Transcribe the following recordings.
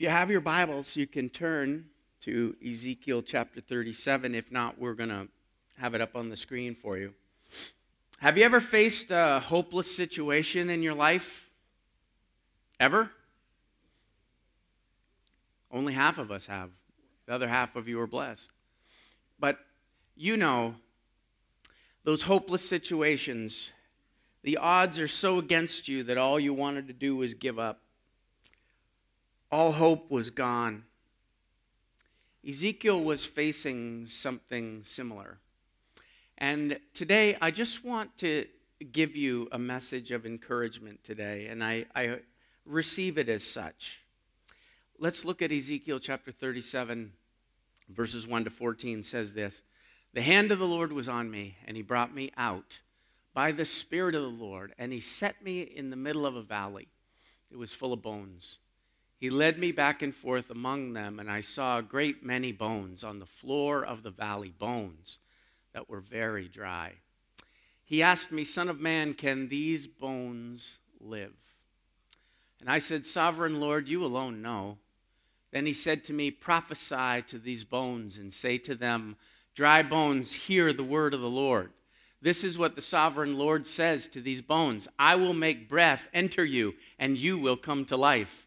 If you have your Bibles, you can turn to Ezekiel chapter 37. If not, we're going to have it up on the screen for you. Have you ever faced a hopeless situation in your life? Ever? Only half of us have. The other half of you are blessed. But you know, those hopeless situations, the odds are so against you that all you wanted to do was give up. All hope was gone. Ezekiel was facing something similar. And today, I just want to give you a message of encouragement today, and I receive it as such. Let's look at Ezekiel chapter 37, verses 1 to 14 says this. The hand of the Lord was on me, and he brought me out by the Spirit of the Lord, and he set me in the middle of a valley. It was full of bones. He led me back and forth among them, and I saw a great many bones on the floor of the valley, bones that were very dry. He asked me, Son of man, can these bones live? And I said, Sovereign Lord, you alone know. Then he said to me, Prophesy to these bones and say to them, Dry bones, hear the word of the Lord. This is what the Sovereign Lord says to these bones. I will make breath enter you, and you will come to life.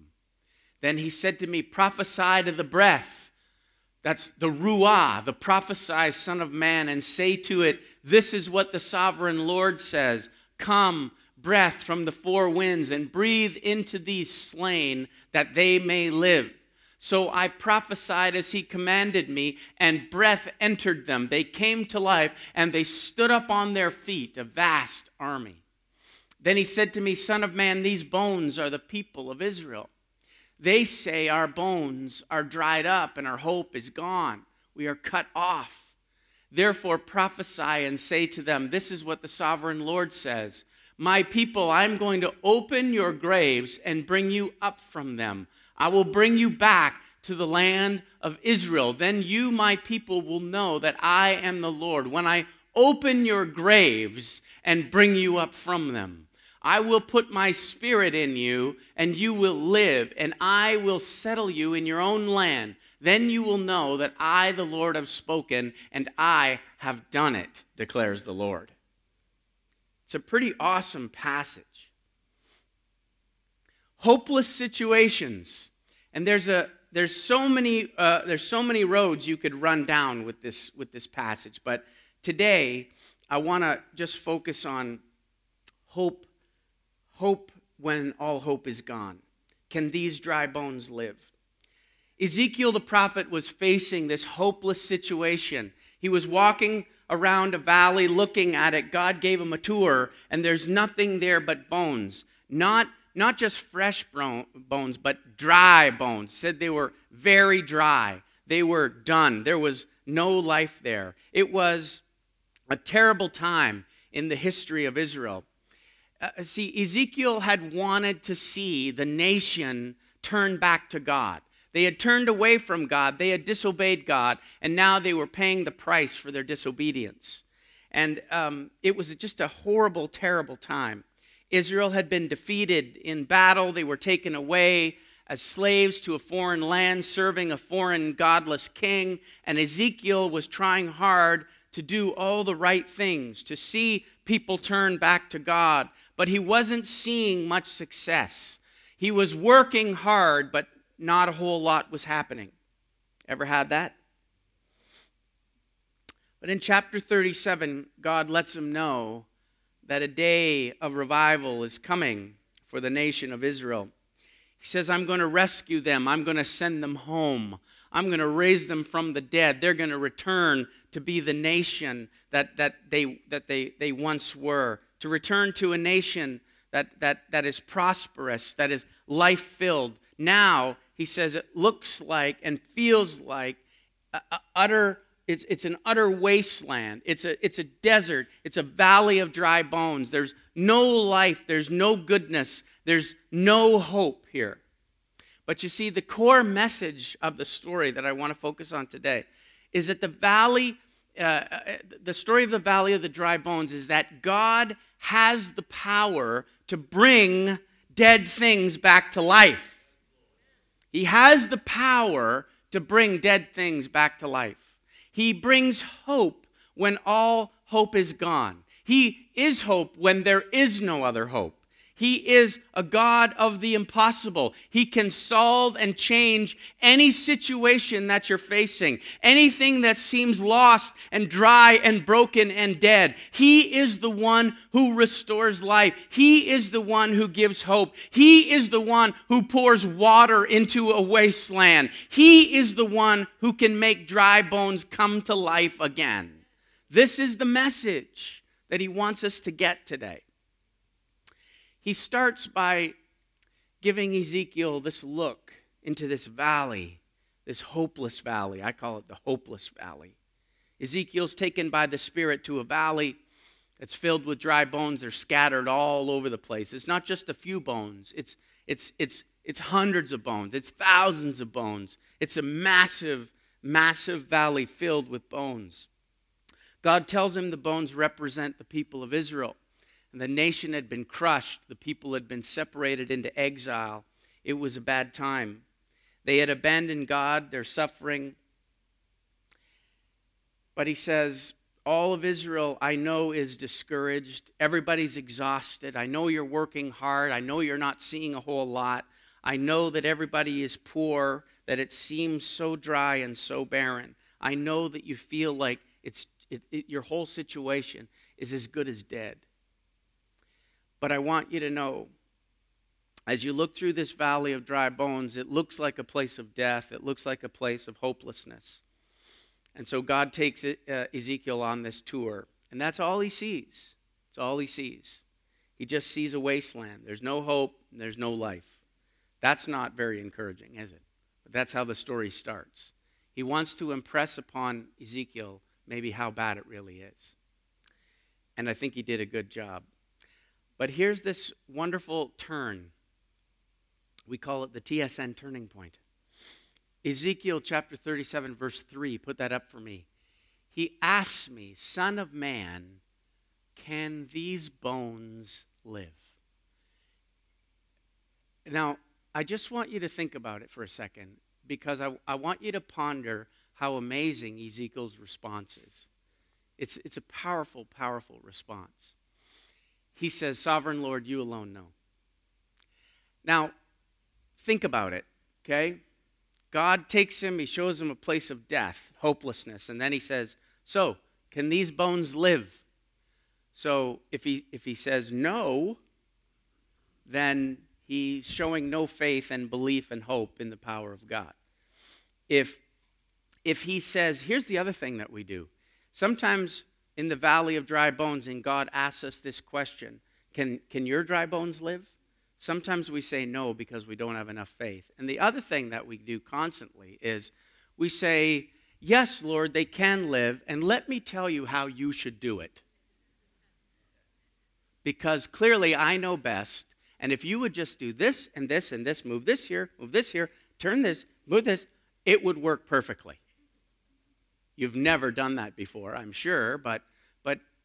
Then he said to me, Prophesy to the breath. That's the Ruah, the prophesy, Son of Man, and say to it, This is what the Sovereign Lord says, Come, breath from the four winds, and breathe into these slain, that they may live. So I prophesied as he commanded me, and breath entered them. They came to life, and they stood up on their feet, a vast army. Then he said to me, Son of man, these bones are the people of Israel. They say our bones are dried up, and our hope is gone. We are cut off. Therefore prophesy and say to them, This is what the Sovereign Lord says, My people, I'm going to open your graves and bring you up from them. I will bring you back to the land of Israel. Then you, my people, will know that I am the Lord when I open your graves and bring you up from them. I will put my spirit in you, and you will live, and I will settle you in your own land. Then you will know that I, the Lord, have spoken, and I have done it, declares the Lord. It's a pretty awesome passage. Hopeless situations, and there's so many roads you could run down with this passage. But today, I want to just focus on hope when all hope is gone. Can these dry bones live? Ezekiel the prophet was facing this hopeless situation. He was walking around a valley looking at it. God gave him a tour, and there's nothing there but bones. Not just fresh bones, but dry bones. Said they were very dry. They were done. There was no life there. It was a terrible time in the history of Israel. Ezekiel had wanted to see the nation turn back to God. They had turned away from God. They had disobeyed God, and now they were paying the price for their disobedience. And it was just a horrible, terrible time. Israel had been defeated in battle. They were taken away as slaves to a foreign land, serving a foreign godless king. And Ezekiel was trying hard to do all the right things, to see people turn back to God. But he wasn't seeing much success. He was working hard, but not a whole lot was happening. Ever had that? But in chapter 37, God lets him know that a day of revival is coming for the nation of Israel. He says, I'm going to rescue them. I'm going to send them home. I'm going to raise them from the dead. They're going to return to be the nation that they once were, to return to a nation that is prosperous, that is life-filled. Now, he says, it looks like and feels like utter. It's an utter wasteland. It's a desert. It's a valley of dry bones. There's no life. There's no goodness. There's no hope here. But you see, the core message of the story that I want to focus on today is that the story of the valley of the dry bones is that God has the power to bring dead things back to life. He has the power to bring dead things back to life. He brings hope when all hope is gone. He is hope when there is no other hope. He is a God of the impossible. He can solve and change any situation that you're facing, anything that seems lost and dry and broken and dead. He is the one who restores life. He is the one who gives hope. He is the one who pours water into a wasteland. He is the one who can make dry bones come to life again. This is the message that he wants us to get today. He starts by giving Ezekiel this look into this valley, this hopeless valley. I call it the hopeless valley. Ezekiel's taken by the Spirit to a valley that's filled with dry bones. They're scattered all over the place. It's not just a few bones. It's hundreds of bones. It's thousands of bones. It's a massive, massive valley filled with bones. God tells him the bones represent the people of Israel. The nation had been crushed. The people had been separated into exile. It was a bad time. They had abandoned God, their suffering. But he says, all of Israel, I know, is discouraged. Everybody's exhausted. I know you're working hard. I know you're not seeing a whole lot. I know that everybody is poor, that it seems so dry and so barren. I know that you feel like your whole situation is as good as dead. But I want you to know, as you look through this valley of dry bones, it looks like a place of death. It looks like a place of hopelessness. And so God takes Ezekiel on this tour. And that's all he sees. It's all he sees. He just sees a wasteland. There's no hope. There's no life. That's not very encouraging, is it? But that's how the story starts. He wants to impress upon Ezekiel maybe how bad it really is. And I think he did a good job. But here's this wonderful turn. We call it the TSN turning point. Ezekiel chapter 37, verse 3, put that up for me. He asks me, Son of man, can these bones live? Now, I just want you to think about it for a second, because I want you to ponder how amazing Ezekiel's response is. It's a powerful, powerful response. He says, Sovereign Lord, you alone know. Now, think about it, okay? God takes him, he shows him a place of death, hopelessness, and then he says, so, can these bones live? So, if he says no, then he's showing no faith and belief and hope in the power of God. If he says, here's the other thing that we do. Sometimes in the valley of dry bones, and God asks us this question, can your dry bones live? Sometimes we say no because we don't have enough faith. And the other thing that we do constantly is we say, yes, Lord, they can live, and let me tell you how you should do it. Because clearly I know best, and if you would just do this and this and this, move this here, turn this, move this, it would work perfectly. You've never done that before, I'm sure, but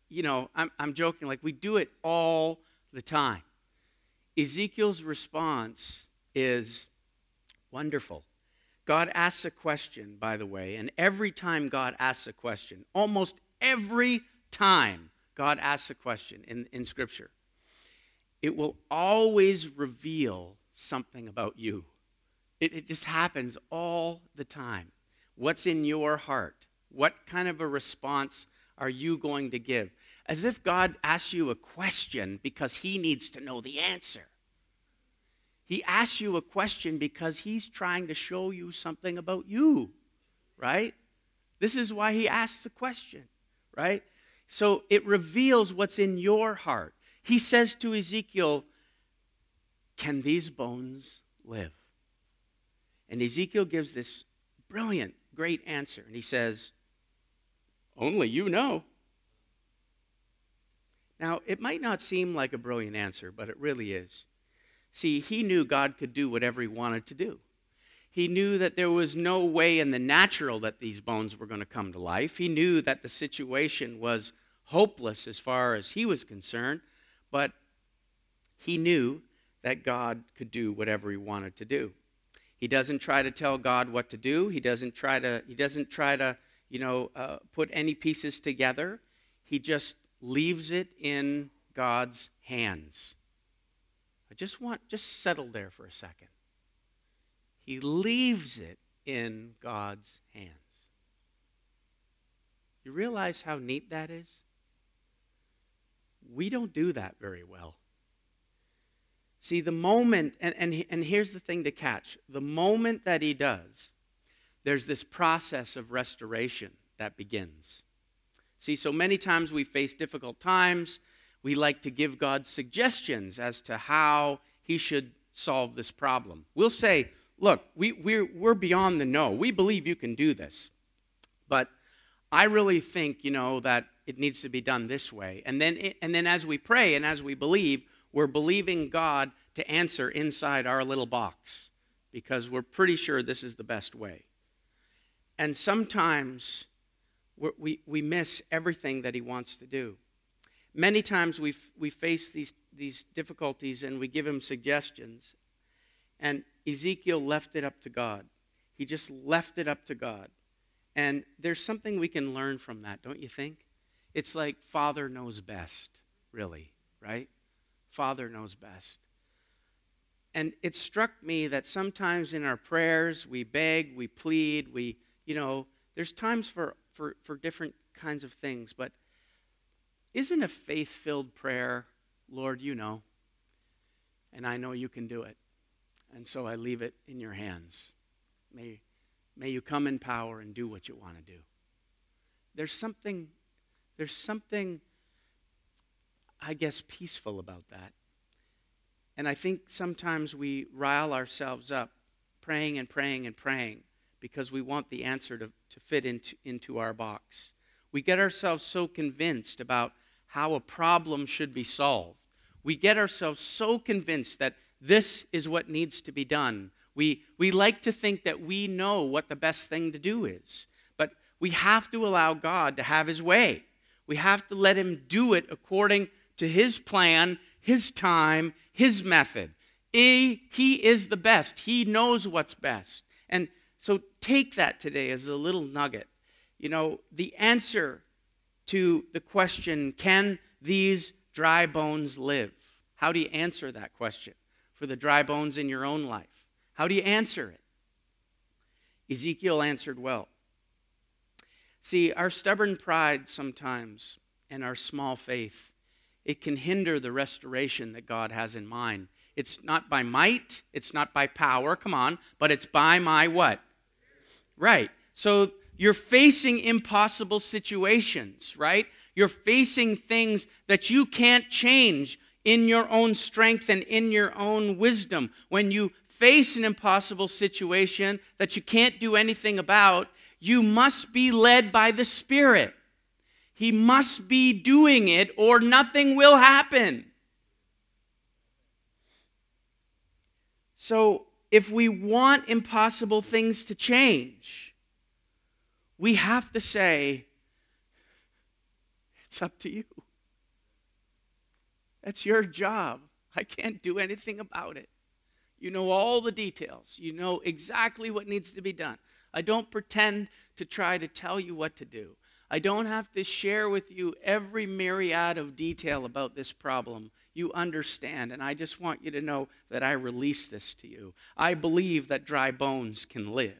you know, I'm joking. Like, we do it all the time. Ezekiel's response is wonderful. God asks a question, by the way, and every time God asks a question, almost every time God asks a question in Scripture, it will always reveal something about you. It just happens all the time. What's in your heart? What kind of a response are you going to give? As if God asks you a question because he needs to know the answer. He asks you a question because he's trying to show you something about you, right? This is why he asks the question, right? So it reveals what's in your heart. He says to Ezekiel, can these bones live? And Ezekiel gives this brilliant great answer. And he says, only you know. Now, it might not seem like a brilliant answer, but it really is. See, he knew God could do whatever he wanted to do. He knew that there was no way in the natural that these bones were going to come to life. He knew that the situation was hopeless as far as he was concerned, but he knew that God could do whatever he wanted to do. He doesn't try to tell God what to do. He doesn't try to put any pieces together. He just leaves it in God's hands. I just settle there for a second. He leaves it in God's hands. You realize how neat that is? We don't do that very well. See, the moment, and here's the thing to catch. The moment that he does, there's this process of restoration that begins. See, so many times we face difficult times. We like to give God suggestions as to how he should solve this problem. We'll say, look, we're beyond the know. We believe you can do this. But I really think, that it needs to be done this way. And then as we pray and as we believe, we're believing God to answer inside our little box because we're pretty sure this is the best way. And sometimes we miss everything that he wants to do. Many times we face these difficulties and we give him suggestions. And Ezekiel left it up to God. He just left it up to God. And there's something we can learn from that, don't you think? It's like Father knows best, really, right? Father knows best. And it struck me that sometimes in our prayers, we beg, we plead, there's times for different kinds of things, but isn't a faith-filled prayer, Lord, you know, and I know you can do it, and so I leave it in your hands. May you come in power and do what you want to do. There's something, I guess, peaceful about that. And I think sometimes we rile ourselves up, praying and praying and praying, because we want the answer to fit into our box. We get ourselves so convinced about how a problem should be solved. We get ourselves so convinced that this is what needs to be done. We like to think that we know what the best thing to do is. But we have to allow God to have his way. We have to let him do it according to his plan, his time, his method. He is the best. He knows what's best. And so take that today as a little nugget. The answer to the question, can these dry bones live? How do you answer that question for the dry bones in your own life? How do you answer it? Ezekiel answered well. See, our stubborn pride sometimes and our small faith, it can hinder the restoration that God has in mind. It's not by might, it's not by power, come on, but it's by my what? Right. So you're facing impossible situations, right? You're facing things that you can't change in your own strength and in your own wisdom. When you face an impossible situation that you can't do anything about, you must be led by the Spirit. He must be doing it or nothing will happen. So if we want impossible things to change, we have to say, it's up to you. That's your job. I can't do anything about it. You know all the details. You know exactly what needs to be done. I don't pretend to try to tell you what to do. I don't have to share with you every myriad of detail about this problem. You understand, and I just want you to know that I release this to you. I believe that dry bones can live.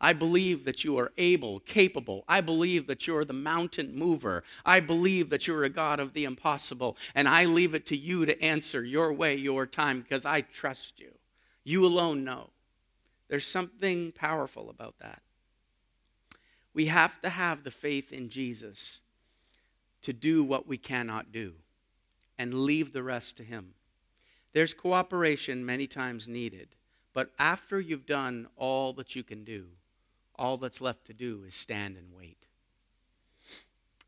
I believe that you are able, capable. I believe that you're the mountain mover. I believe that you're a God of the impossible, and I leave it to you to answer your way, your time, because I trust you. You alone know. There's something powerful about that. We have to have the faith in Jesus to do what we cannot do and leave the rest to him. There's cooperation many times needed, but after you've done all that you can do, All that's left to do is stand and wait.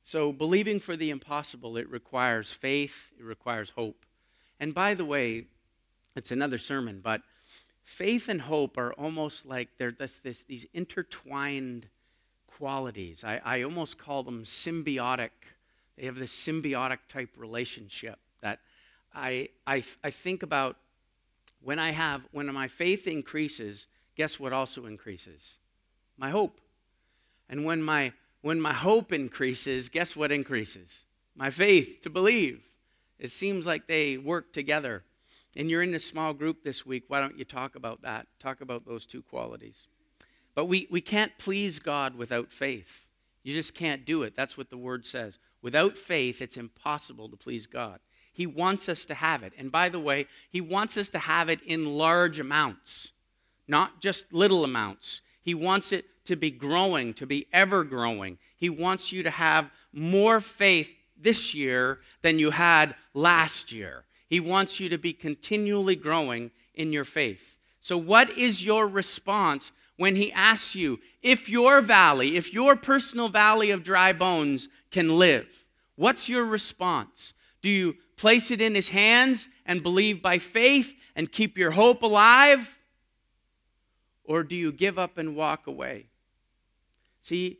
So believing for the impossible, it requires faith, it requires hope. And by the way, it's another sermon, but faith and hope are almost like they're these intertwined qualities. I almost call them symbiotic. They have this symbiotic type relationship that I think about when my faith increases, guess what also increases? My hope. And when my hope increases, guess what increases? My faith to believe. It seems like they work together. And you're in a small group this week. Why don't you talk about that? Talk about those two qualities. But we can't please God without faith. You just can't do it. That's what the word says. Without faith, it's impossible to please God. He wants us to have it. And by the way, he wants us to have it in large amounts, not just little amounts. He wants it to be growing, to be ever growing. He wants you to have more faith this year than you had last year. He wants you to be continually growing in your faith. So what is your response when he asks you, if your personal valley of dry bones can live, what's your response? Do you place it in his hands and believe by faith and keep your hope alive? Or do you give up and walk away? See,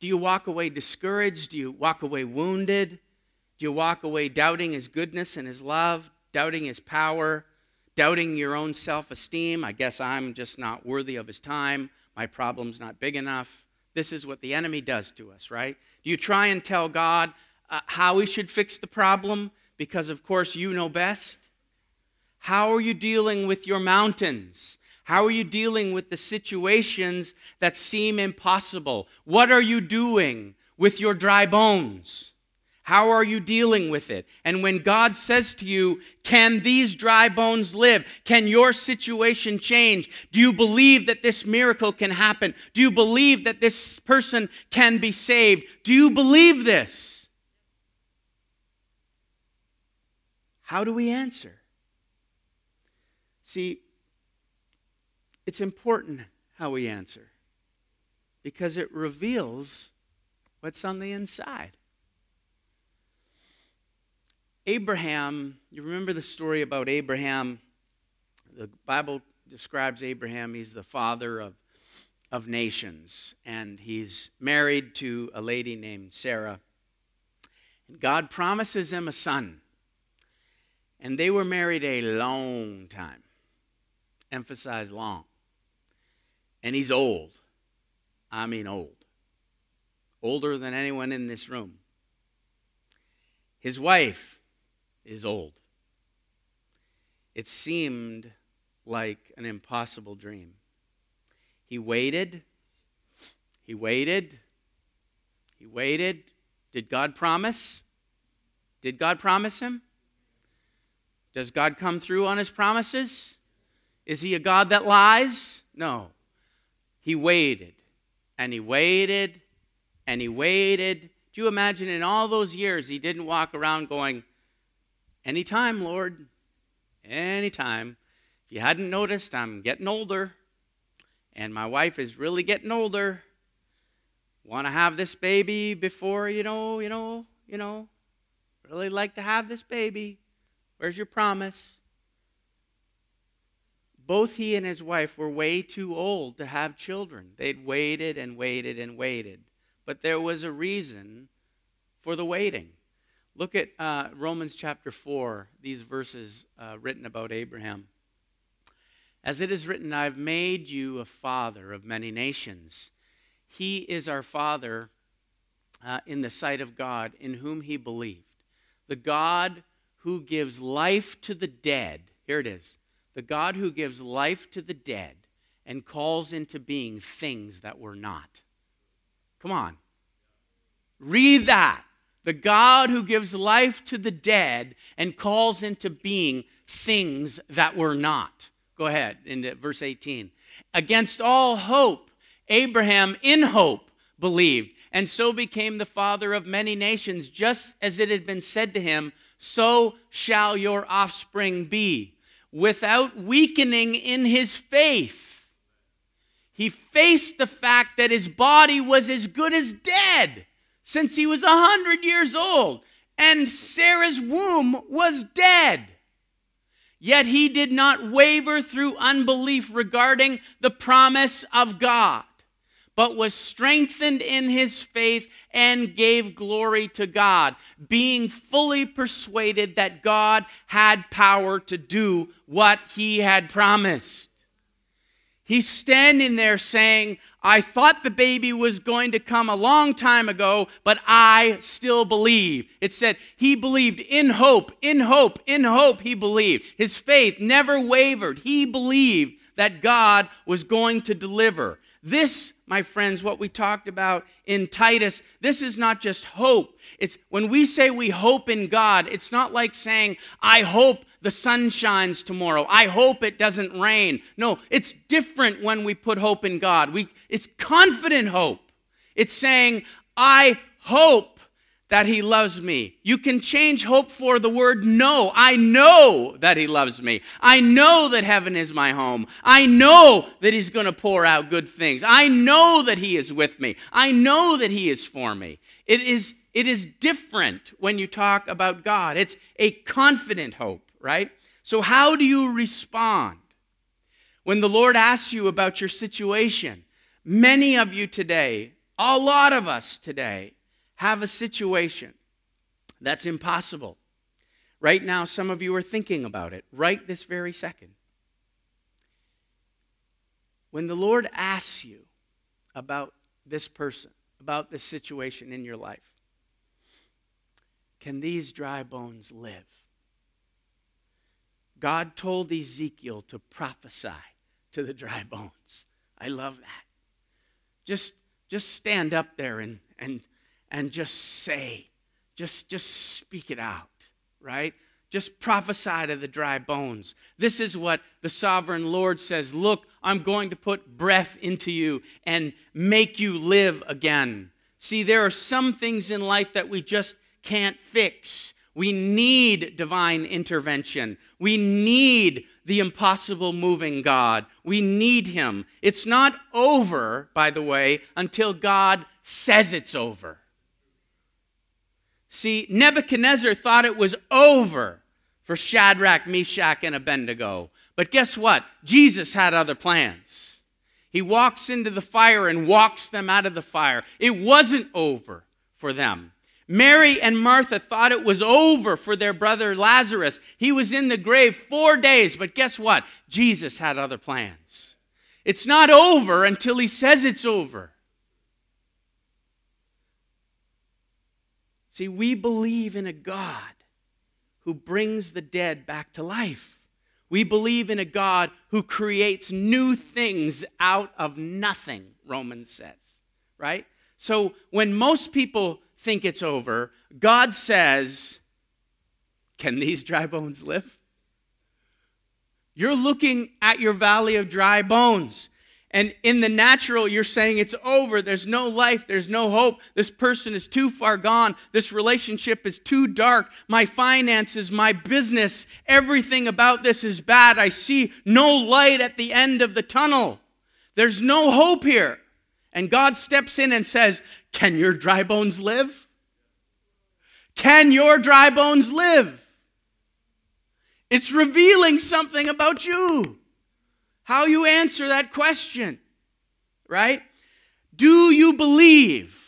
do you walk away discouraged? Do you walk away wounded? Do you walk away doubting his goodness and his love, doubting his power, doubting your own self-esteem? I guess I'm just not worthy of his time. My problem's not big enough. This is what the enemy does to us, right? Do you try and tell God how he should fix the problem? Because, of course, you know best. How are you dealing with your mountains? How are you dealing with the situations that seem impossible? What are you doing with your dry bones? How are you dealing with it? And when God says to you, can these dry bones live? Can your situation change? Do you believe that this miracle can happen? Do you believe that this person can be saved? Do you believe this? How do we answer? See, it's important how we answer because it reveals what's on the inside. Abraham, you remember the story about Abraham? The Bible describes Abraham, he's the father of nations, and he's married to a lady named Sarah. And God promises him a son, and they were married a long time. Emphasize long. And he's old. I mean old. Older than anyone in this room. His wife is old. It seemed like an impossible dream. He waited. Did God promise him? Does God come through on his promises? Is he a God that lies? No. He waited. Do you imagine in all those years he didn't walk around going, anytime, Lord, anytime. If you hadn't noticed, I'm getting older, and my wife is really getting older. Want to have this baby before, you know. Really like to have this baby. Where's your promise? Both he and his wife were way too old to have children. They'd waited. But there was a reason for the waiting. Look at Romans chapter 4, these verses written about Abraham. As it is written, I've made you a father of many nations. He is our father in the sight of God, in whom he believed. The God who gives life to the dead. Here it is. The God who gives life to the dead and calls into being things that were not. Come on. Read that. The God who gives life to the dead and calls into being things that were not. Go ahead, into verse 18. Against all hope, Abraham in hope believed, and so became the father of many nations, just as it had been said to him, so shall your offspring be. Without weakening in his faith, He faced the fact that his body was as good as dead since he was 100 years old, and Sarah's womb was dead. Yet he did not waver through unbelief regarding the promise of God, but was strengthened in his faith and gave glory to God, being fully persuaded that God had power to do what he had promised. He's standing there saying, I thought the baby was going to come a long time ago, but I still believe. It said he believed in hope, he believed. His faith never wavered. He believed that God was going to deliver. This, my friends, what we talked about in Titus, this is not just hope. It's when we say we hope in God, it's not like saying, I hope the sun shines tomorrow. I hope it doesn't rain. No, it's different when we put hope in God. It's confident hope. It's saying, I hope that he loves me. You can change hope for the word know. I know that he loves me. I know that heaven is my home. I know that he's going to pour out good things. I know that he is with me. I know that he is for me. It is different when you talk about God. It's a confident hope, right? So how do you respond? When the Lord asks you about your situation, many of you today, a lot of us today, have a situation that's impossible. Right now, some of you are thinking about it right this very second. When the Lord asks you about this person, about this situation in your life, can these dry bones live? God told Ezekiel to prophesy to the dry bones. I love that. Just stand up there and just say, just speak it out, right? Just prophesy to the dry bones. This is what the sovereign Lord says, look, I'm going to put breath into you and make you live again. See, there are some things in life that we just can't fix. We need divine intervention. We need the impossible moving God. We need him. It's not over, by the way, until God says it's over. See, Nebuchadnezzar thought it was over for Shadrach, Meshach, and Abednego. But guess what? Jesus had other plans. He walks into the fire and walks them out of the fire. It wasn't over for them. Mary and Martha thought it was over for their brother Lazarus. He was in the grave 4 days, but guess what? Jesus had other plans. It's not over until he says it's over. See, we believe in a God who brings the dead back to life. We believe in a God who creates new things out of nothing, Romans says, right? So when most people think it's over, God says, can these dry bones live? You're looking at your valley of dry bones. And in the natural, you're saying it's over. There's no life. There's no hope. This person is too far gone. This relationship is too dark. My finances, my business, everything about this is bad. I see no light at the end of the tunnel. There's no hope here. And God steps in and says, can your dry bones live? Can your dry bones live? It's revealing something about you. How you answer that question, right? Do you believe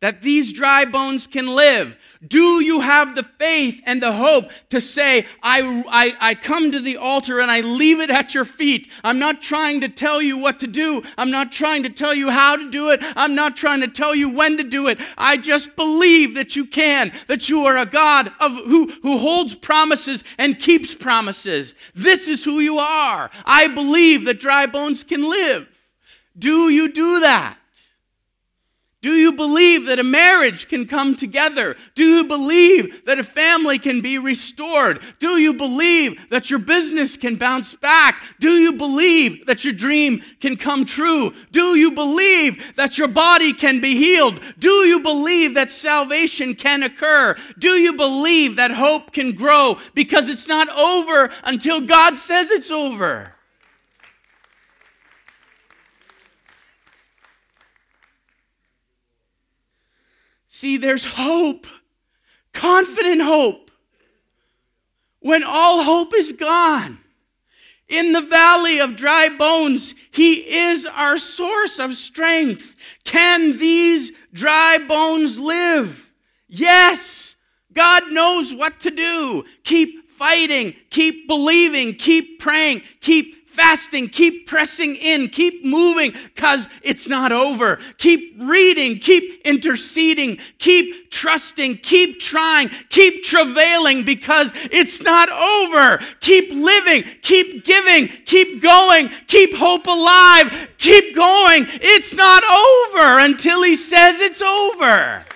that these dry bones can live? Do you have the faith and the hope to say, I come to the altar and I leave it at your feet. I'm not trying to tell you what to do. I'm not trying to tell you how to do it. I'm not trying to tell you when to do it. I just believe that you can, that you are a God of who holds promises and keeps promises. This is who you are. I believe that dry bones can live. Do you do that? Do you believe that a marriage can come together? Do you believe that a family can be restored? Do you believe that your business can bounce back? Do you believe that your dream can come true? Do you believe that your body can be healed? Do you believe that salvation can occur? Do you believe that hope can grow? Because it's not over until God says it's over. See, there's hope, confident hope, when all hope is gone. In the valley of dry bones, he is our source of strength. Can these dry bones live? Yes, God knows what to do. Keep fighting, keep believing, keep praying, keep fasting, keep pressing in, keep moving, because it's not over. Keep reading, keep interceding, keep trusting, keep trying, keep travailing, because it's not over. Keep living, keep giving, keep going, keep hope alive, keep going. It's not over until he says it's over.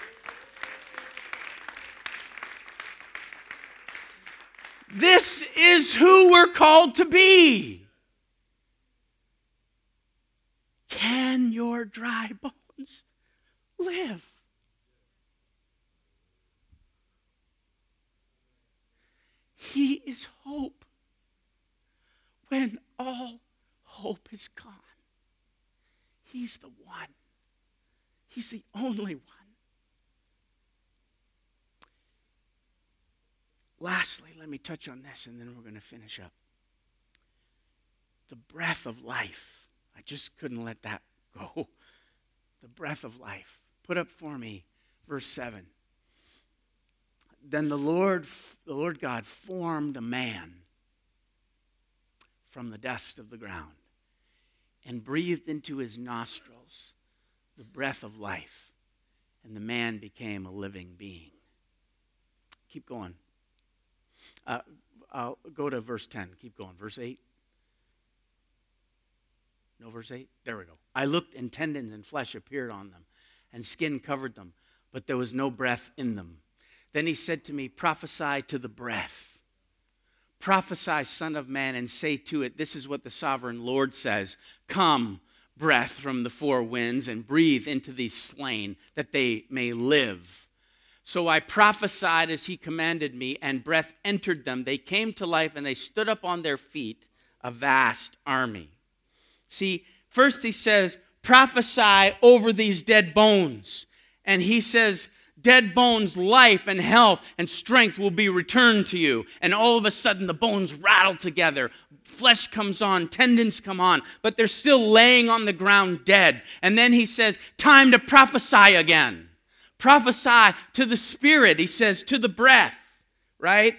This is who we're called to be. Can your dry bones live? He is hope when all hope is gone. He's the one. He's the only one. Lastly, let me touch on this and then we're going to finish up. The breath of life. I just couldn't let that go. The breath of life. Put up for me verse 7. Then the Lord God formed a man from the dust of the ground and breathed into his nostrils the breath of life, and the man became a living being. Keep going. I'll go to verse 10. Keep going. Verse 8. No, verse 8? There we go. I looked, and tendons and flesh appeared on them, and skin covered them, but there was no breath in them. Then he said to me, prophesy to the breath. Prophesy, Son of Man, and say to it, this is what the sovereign Lord says. Come, breath from the four winds, and breathe into these slain, that they may live. So I prophesied as he commanded me, and breath entered them. They came to life, and they stood up on their feet, a vast army. See, first he says, prophesy over these dead bones. And he says, dead bones, life and health and strength will be returned to you. And all of a sudden, the bones rattle together. Flesh comes on, tendons come on, but they're still laying on the ground dead. And then he says, time to prophesy again. Prophesy to the spirit, he says, to the breath, right?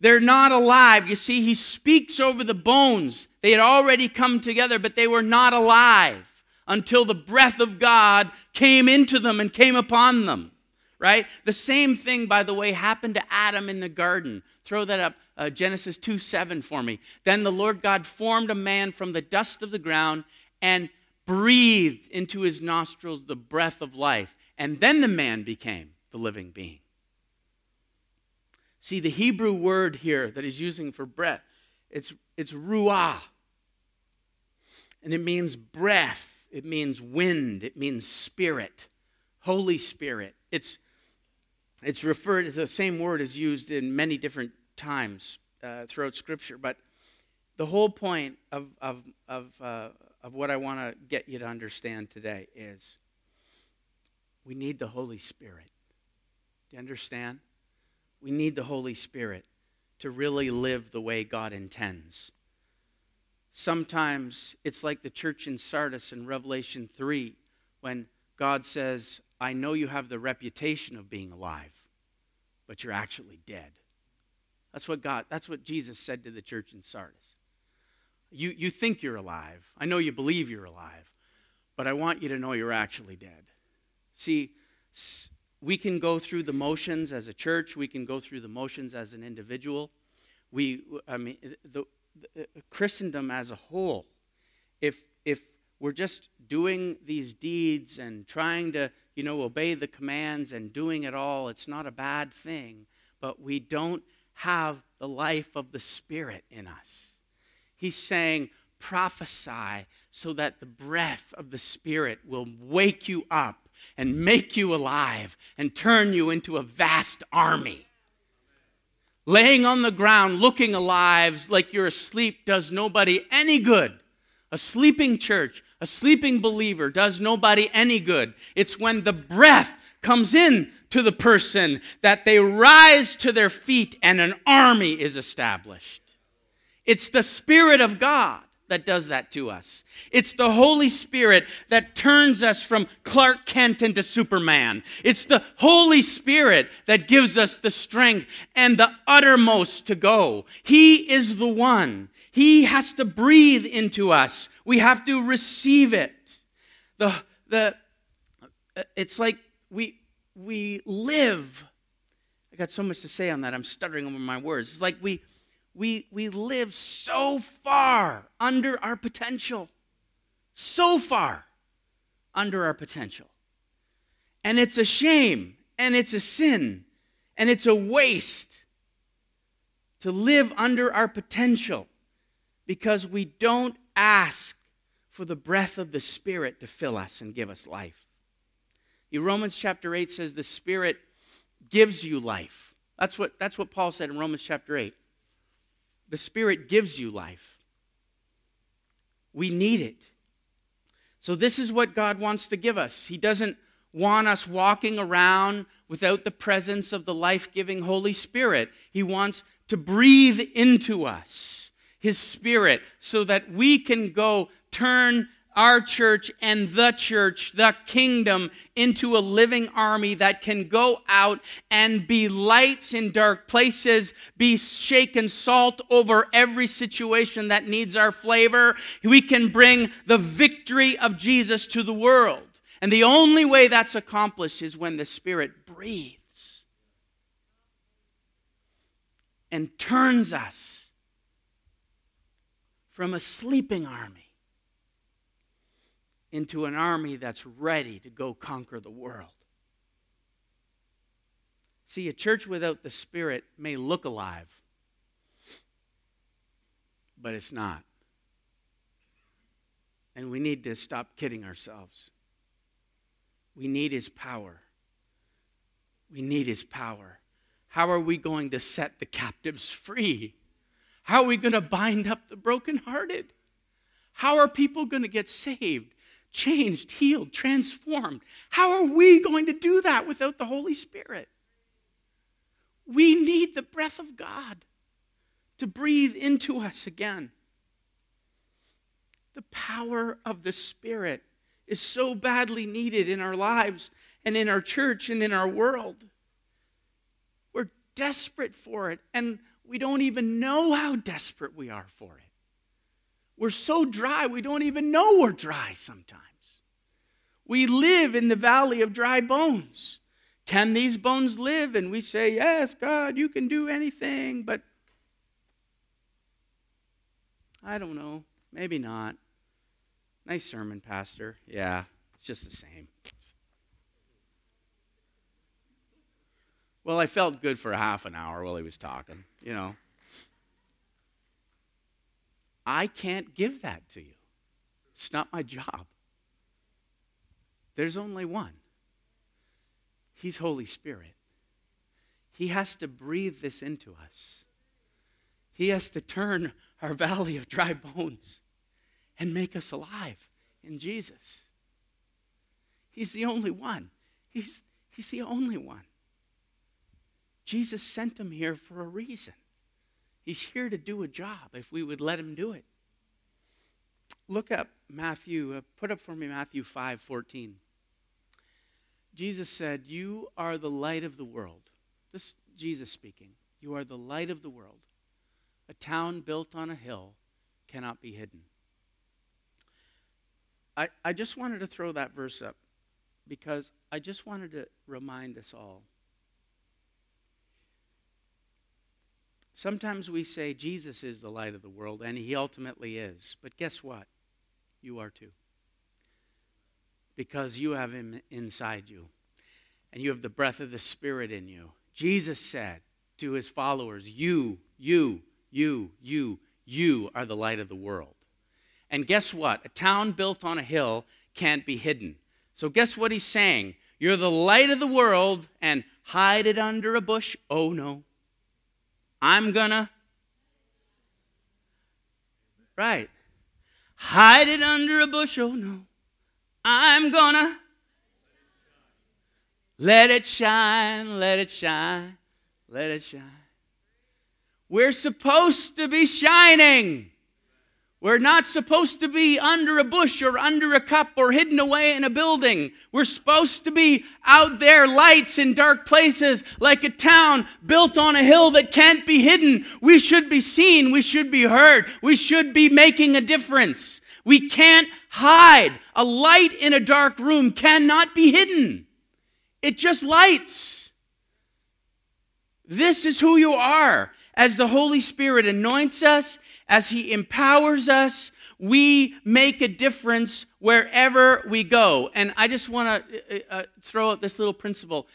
They're not alive. You see, he speaks over the bones. They had already come together, but they were not alive until the breath of God came into them and came upon them, right? The same thing, by the way, happened to Adam in the garden. Throw that up, Genesis 2:7 for me. Then the Lord God formed a man from the dust of the ground and breathed into his nostrils the breath of life. And then the man became the living being. See, the Hebrew word here that he's using for breath, it's ruah. And it means breath. It means wind. It means spirit, Holy Spirit. It's referred to, the same word is used in many different times throughout Scripture. But the whole point of what I want to get you to understand today is we need the Holy Spirit. Do you understand? We need the Holy Spirit to really live the way God intends. Sometimes it's like the church in Sardis in Revelation 3 when God says, I know you have the reputation of being alive, but you're actually dead. That's what Jesus said to the church in Sardis. You think you're alive. I know you believe you're alive, but I want you to know you're actually dead. See, we can go through the motions as a church. We can go through the motions as an individual. The Christendom as a whole, if we're just doing these deeds and trying to, obey the commands and doing it all, it's not a bad thing, but we don't have the life of the Spirit in us. He's saying, prophesy so that the breath of the Spirit will wake you up and make you alive and turn you into a vast army. Laying on the ground, looking alive like you're asleep does nobody any good. A sleeping church, a sleeping believer does nobody any good. It's when the breath comes in to the person, that they rise to their feet and an army is established. It's the Spirit of God that does that to us. It's the Holy Spirit that turns us from Clark Kent into Superman. It's the Holy Spirit that gives us the strength and the uttermost to go. He is the one. He has to breathe into us. We have to receive it. It's like we live. I got so much to say on that. I'm stuttering over my words. It's like we live so far under our potential. So far under our potential. And it's a shame, and it's a sin, and it's a waste to live under our potential because we don't ask for the breath of the Spirit to fill us and give us life. Romans chapter 8 says the Spirit gives you life. That's what Paul said in Romans chapter 8. The Spirit gives you life. We need it. So this is what God wants to give us. He doesn't want us walking around without the presence of the life-giving Holy Spirit. He wants to breathe into us His Spirit so that we can go turn our church and the church, the kingdom, into a living army that can go out and be lights in dark places, be shaken salt over every situation that needs our flavor. We can bring the victory of Jesus to the world. And the only way that's accomplished is when the Spirit breathes and turns us from a sleeping army into an army that's ready to go conquer the world. See, a church without the Spirit may look alive, but it's not. And we need to stop kidding ourselves. We need His power. We need His power. How are we going to set the captives free? How are we going to bind up the brokenhearted? How are people going to get saved? Changed, healed, transformed. How are we going to do that without the Holy Spirit? We need the breath of God to breathe into us again. The power of the Spirit is so badly needed in our lives and in our church and in our world. We're desperate for it, and we don't even know how desperate we are for it. We're so dry, we don't even know we're dry sometimes. We live in the valley of dry bones. Can these bones live? And we say, yes, God, you can do anything, but I don't know, maybe not. Nice sermon, Pastor. Yeah, it's just the same. Well, I felt good for half an hour while he was talking, you know. I can't give that to you. It's not my job. There's only one. He's Holy Spirit. He has to breathe this into us. He has to turn our valley of dry bones and make us alive in Jesus. He's the only one. He's the only one. Jesus sent Him here for a reason. He's here to do a job if we would let Him do it. Look up Matthew, put up for me Matthew 5:14. Jesus said, "You are the light of the world." This is Jesus speaking. "You are the light of the world. A town built on a hill cannot be hidden." I just wanted to throw that verse up because I just wanted to remind us all. Sometimes we say Jesus is the light of the world, and He ultimately is. But guess what? You are too. Because you have Him inside you, and you have the breath of the Spirit in you. Jesus said to His followers, you are the light of the world. And guess what? A town built on a hill can't be hidden. So guess what He's saying? You're the light of the world, and hide it under a bush? Oh, no. Hide it under a bushel. No, I'm gonna Let it shine, let it shine, let it shine. We're supposed to be shining. We're not supposed to be under a bush or under a cup or hidden away in a building. We're supposed to be out there, lights in dark places, like a town built on a hill that can't be hidden. We should be seen. We should be heard. We should be making a difference. We can't hide. A light in a dark room cannot be hidden. It just lights. This is who you are. As the Holy Spirit anoints us, as He empowers us, we make a difference wherever we go. And I just want to throw out this little principle.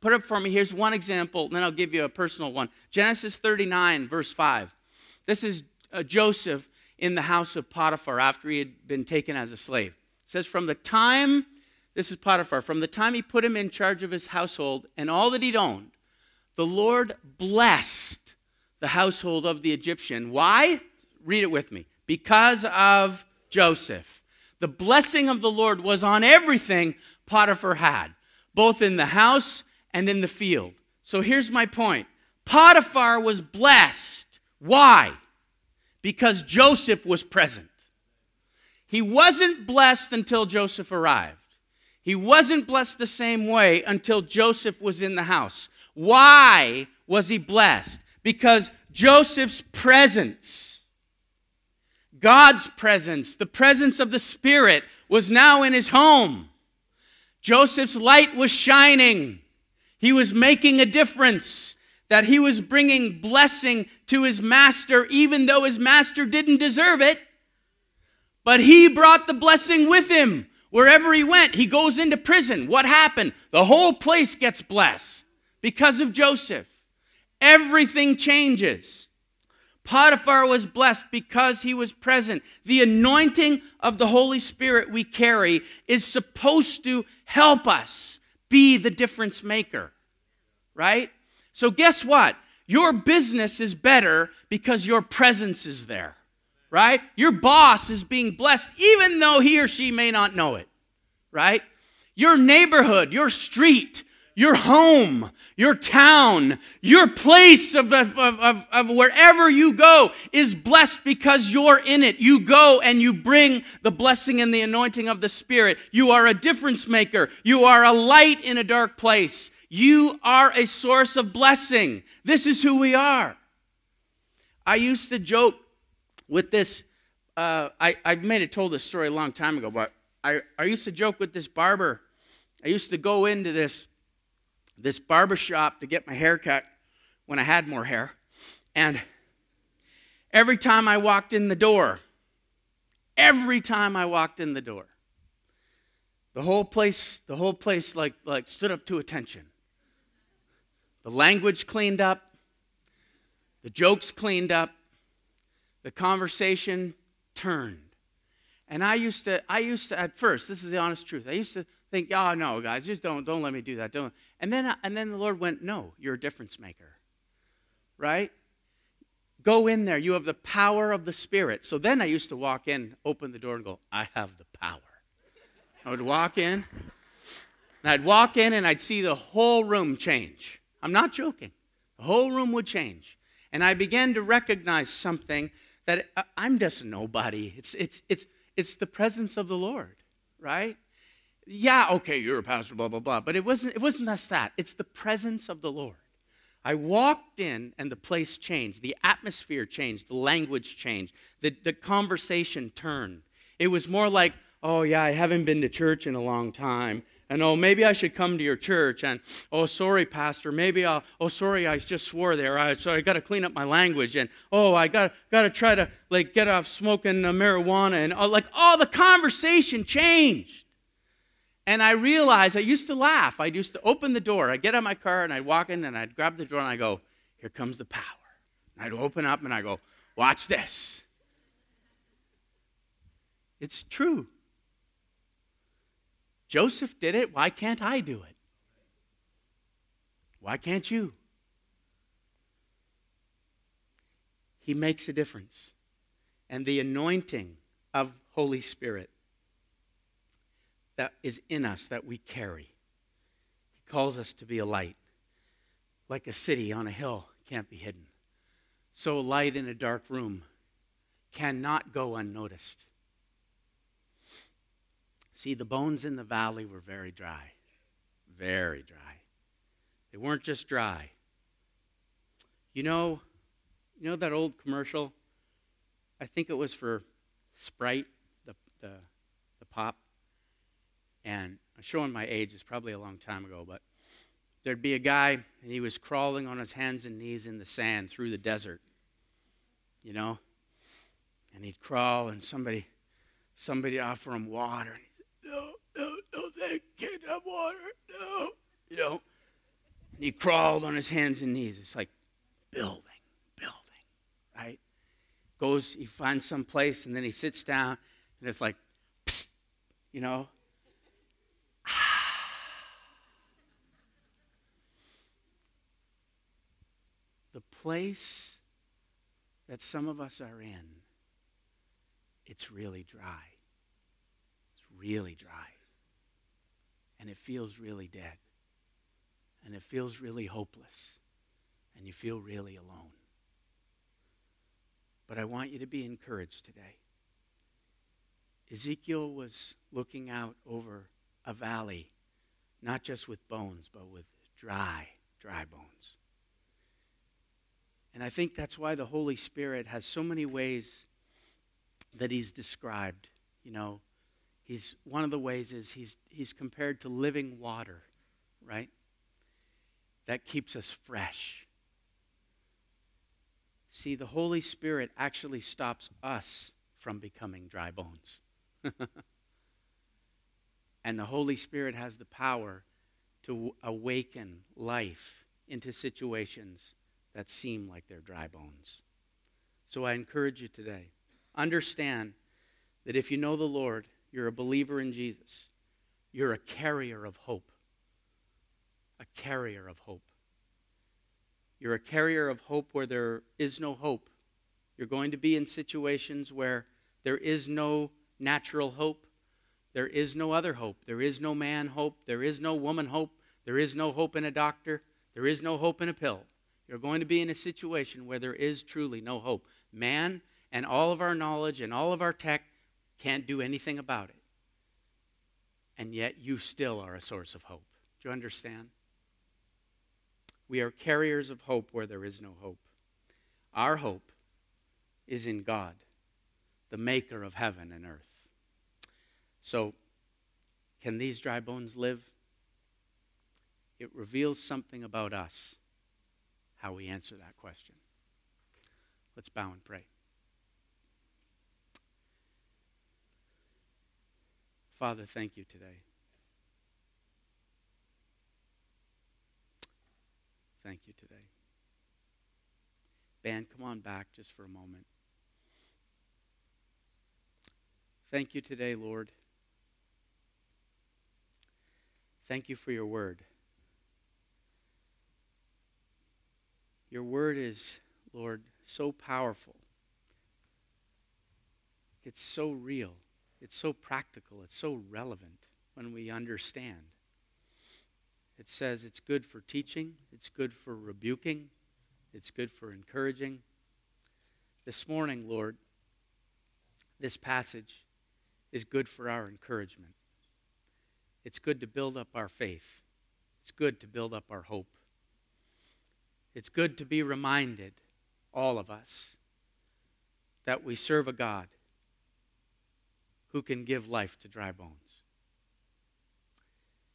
Put up for me, here's one example, and then I'll give you a personal one. Genesis 39, verse 5. This is Joseph in the house of Potiphar after he had been taken as a slave. It says, from the time he put him in charge of his household and all that he'd owned, the Lord blessed the household of the Egyptian. Why? Read it with me. Because of Joseph. The blessing of the Lord was on everything Potiphar had, both in the house and in the field. So here's my point. Potiphar was blessed. Why? Because Joseph was present. He wasn't blessed until Joseph arrived. He wasn't blessed the same way until Joseph was in the house. Why was he blessed? Because Joseph's presence, God's presence, the presence of the Spirit was now in his home. Joseph's light was shining. He was making a difference, that he was bringing blessing to his master, even though his master didn't deserve it. But he brought the blessing with him. Wherever he went, he goes into prison. What happened? The whole place gets blessed because of Joseph. Everything changes. Potiphar was blessed because he was present. The anointing of the Holy Spirit we carry is supposed to help us be the difference maker, right? So guess what? Your business is better because your presence is there, right? Your boss is being blessed even though he or she may not know it, right? Your neighborhood, your street, your home, your town, your place of wherever you go is blessed because you're in it. You go and you bring the blessing and the anointing of the Spirit. You are a difference maker. You are a light in a dark place. You are a source of blessing. This is who we are. I used to joke with this. I may have told this story a long time ago, but I used to joke with this barber. I used to go into this barbershop to get my hair cut when I had more hair. And every time I walked in the door, the whole place like stood up to attention. The language cleaned up, the jokes cleaned up, the conversation turned. And I used to at first, this is the honest truth, I used to think, oh no, guys, just don't let me do that. Don't. And then the Lord went, no, you're a difference maker, right? Go in there. You have the power of the Spirit. So then I used to walk in, open the door, and go, I have the power. I would walk in, and I'd see the whole room change. I'm not joking. The whole room would change, and I began to recognize something that I'm just nobody. It's the presence of the Lord, right? Yeah, okay, you're a pastor, blah, blah, blah. But it wasn't just that. It's the presence of the Lord. I walked in and the place changed. The atmosphere changed. The language changed. The conversation turned. It was more like, oh, yeah, I haven't been to church in a long time. And, oh, maybe I should come to your church. And, oh, sorry, pastor, I just swore there. So I got to clean up my language. And, oh, I got to try to, like, get off smoking marijuana. And, oh, like, all the conversation changed. And I realized, I used to laugh. I used to open the door. I'd get out of my car and I'd walk in and I'd grab the door and I'd go, here comes the power. And I'd open up and I'd go, watch this. It's true. Joseph did it. Why can't I do it? Why can't you? He makes a difference. And the anointing of Holy Spirit that is in us that we carry. He calls us to be a light. Like a city on a hill can't be hidden, so light in a dark room cannot go unnoticed. See, the bones in the valley were very dry, very dry. They weren't just dry. You know that old commercial? I think it was for Sprite, the pop. And I'm showing my age. It's probably a long time ago, but there'd be a guy, and he was crawling on his hands and knees in the sand through the desert, you know? And he'd crawl, and somebody offer him water. And he'd say, no, they can't have water, no, you know? And he crawled on his hands and knees. It's like building, right? Goes, he finds some place, and then he sits down, and it's like, psst, you know? The place that some of us are in, it's really dry. It's really dry. And it feels really dead. And it feels really hopeless. And you feel really alone. But I want you to be encouraged today. Ezekiel was looking out over a valley, not just with bones, but with dry bones. And I think that's why the Holy Spirit has so many ways that he's described. You know, he's one of the ways is he's compared to living water, right? That keeps us fresh. See, the Holy Spirit actually stops us from becoming dry bones. And the Holy Spirit has the power to awaken life into situations that seem like they're dry bones. So I encourage you today, understand that if you know the Lord, you're a believer in Jesus. You're a carrier of hope. A carrier of hope. You're a carrier of hope where there is no hope. You're going to be in situations where there is no natural hope. There is no other hope. There is no man hope. There is no woman hope. There is no hope in a doctor. There is no hope in a pill. You're going to be in a situation where there is truly no hope. Man and all of our knowledge and all of our tech can't do anything about it. And yet you still are a source of hope. Do you understand? We are carriers of hope where there is no hope. Our hope is in God, the maker of heaven and earth. So, can these dry bones live? It reveals something about us, how we answer that question. Let's bow and pray. Father, thank you today. Thank you today. Band, come on back just for a moment. Thank you today, Lord. Thank you for your word. Your word is, Lord, so powerful. It's so real. It's so practical. It's so relevant when we understand. It says it's good for teaching. It's good for rebuking. It's good for encouraging. This morning, Lord, this passage is good for our encouragement. It's good to build up our faith. It's good to build up our hope. It's good to be reminded, all of us, that we serve a God who can give life to dry bones.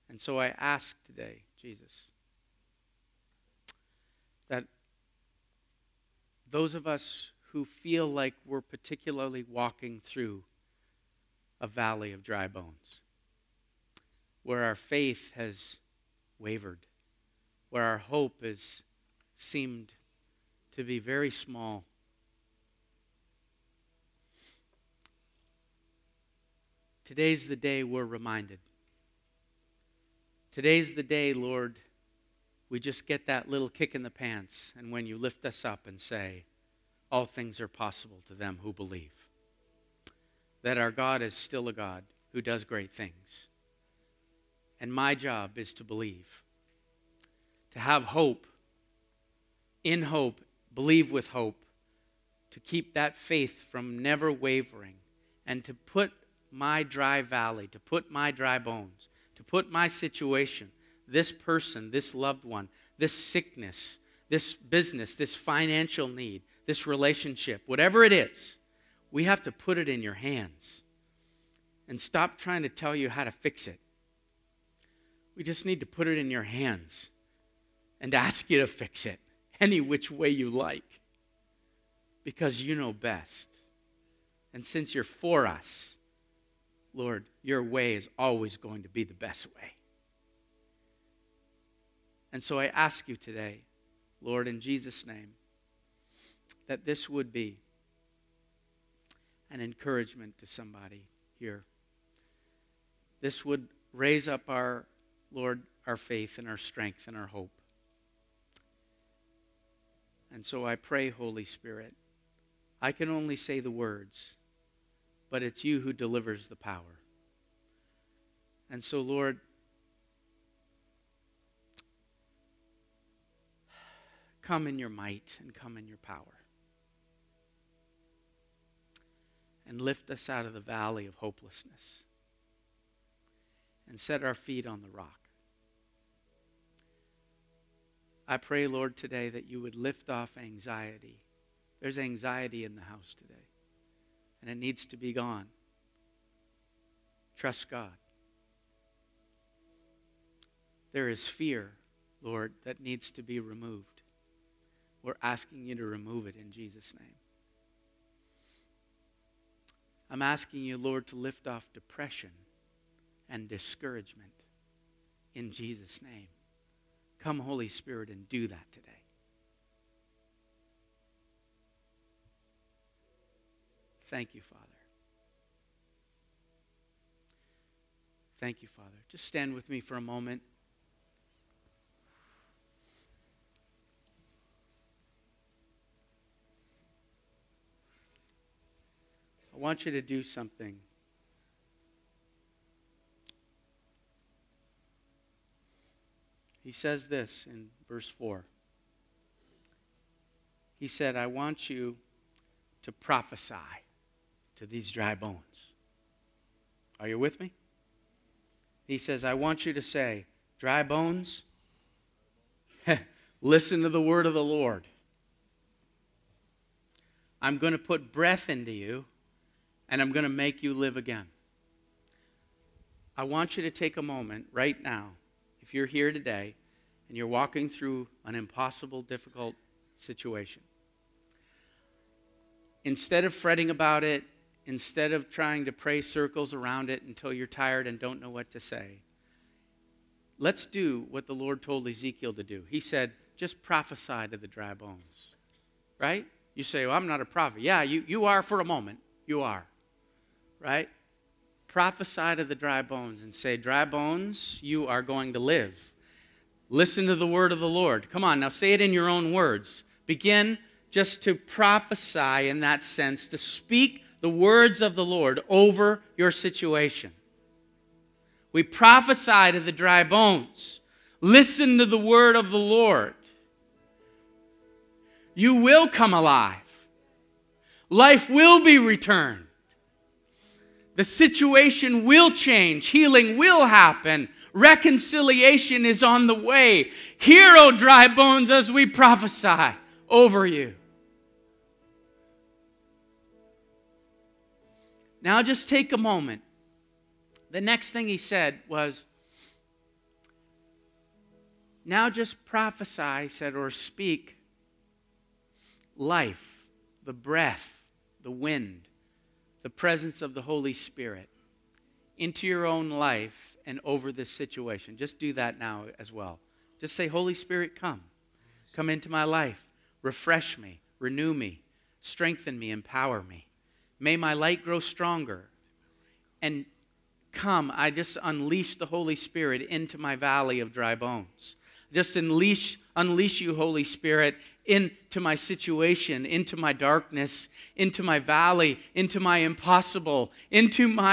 And so I ask today, Jesus, that those of us who feel like we're particularly walking through a valley of dry bones, where our faith has wavered, where our hope is seemed to be very small. Today's the day we're reminded. Today's the day, Lord, we just get that little kick in the pants, and when you lift us up and say, all things are possible to them who believe. That our God is still a God who does great things. And my job is to believe to have hope, in hope, believe with hope, to keep that faith from never wavering, and to put my dry valley, to put my dry bones, to put my situation, this person, this loved one, this sickness, this business, this financial need, this relationship, whatever it is, we have to put it in your hands and stop trying to tell you how to fix it. We just need to put it in your hands and ask you to fix it any which way you like, because you know best. And since you're for us, Lord, your way is always going to be the best way. And so I ask you today, Lord, in Jesus' name, that this would be an encouragement to somebody here. This would raise up our, Lord, our faith and our strength and our hope. And so I pray, Holy Spirit, I can only say the words, but it's you who delivers the power. And so, Lord, come in your might and come in your power. And lift us out of the valley of hopelessness. And set our feet on the rock. I pray, Lord, today that you would lift off anxiety. There's anxiety in the house today, and it needs to be gone. Trust God. There is fear, Lord, that needs to be removed. We're asking you to remove it in Jesus' name. I'm asking you, Lord, to lift off depression and discouragement in Jesus' name. Come, Holy Spirit, and do that today. Thank you, Father. Thank you, Father. Just stand with me for a moment. I want you to do something. He says this in verse 4. He said, I want you to prophesy to these dry bones. Are you with me? He says, I want you to say, dry bones, listen to the word of the Lord. I'm going to put breath into you, and I'm going to make you live again. I want you to take a moment right now. If you're here today and you're walking through an impossible, difficult situation, instead of fretting about it, instead of trying to pray circles around it until you're tired and don't know what to say, let's do what the Lord told Ezekiel to do. He said, just prophesy to the dry bones, right? You say, well, I'm not a prophet. Yeah, you are for a moment. You are, right? Prophesy to the dry bones and say, dry bones, you are going to live. Listen to the word of the Lord. Come on, now say it in your own words. Begin just to prophesy in that sense, to speak the words of the Lord over your situation. We prophesy to the dry bones. Listen to the word of the Lord. You will come alive. Life will be returned. The situation will change. Healing will happen. Reconciliation is on the way. Hear, O dry bones, as we prophesy over you. Now just take a moment. The next thing he said was, now just prophesy, he said, or speak life, the breath, the wind, the presence of the Holy Spirit into your own life and over this situation. Just do that now as well. Just say, Holy Spirit, come. Come into my life. Refresh me. Renew me. Strengthen me. Empower me. May my light grow stronger. And come, I just unleash the Holy Spirit into my valley of dry bones. Just unleash you, Holy Spirit, into my situation, into my darkness, into my valley, into my impossible, I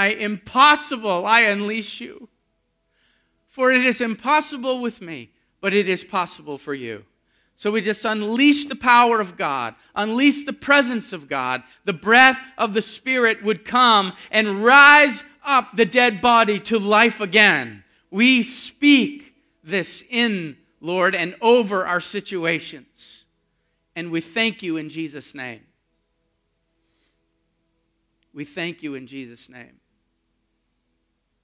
unleash you. For it is impossible with me, but it is possible for you. So we just unleash the power of God, unleash the presence of God. The breath of the Spirit would come and rise up the dead body to life again. We speak this in, Lord, and over our situations. And we thank you in Jesus' name. We thank you in Jesus' name.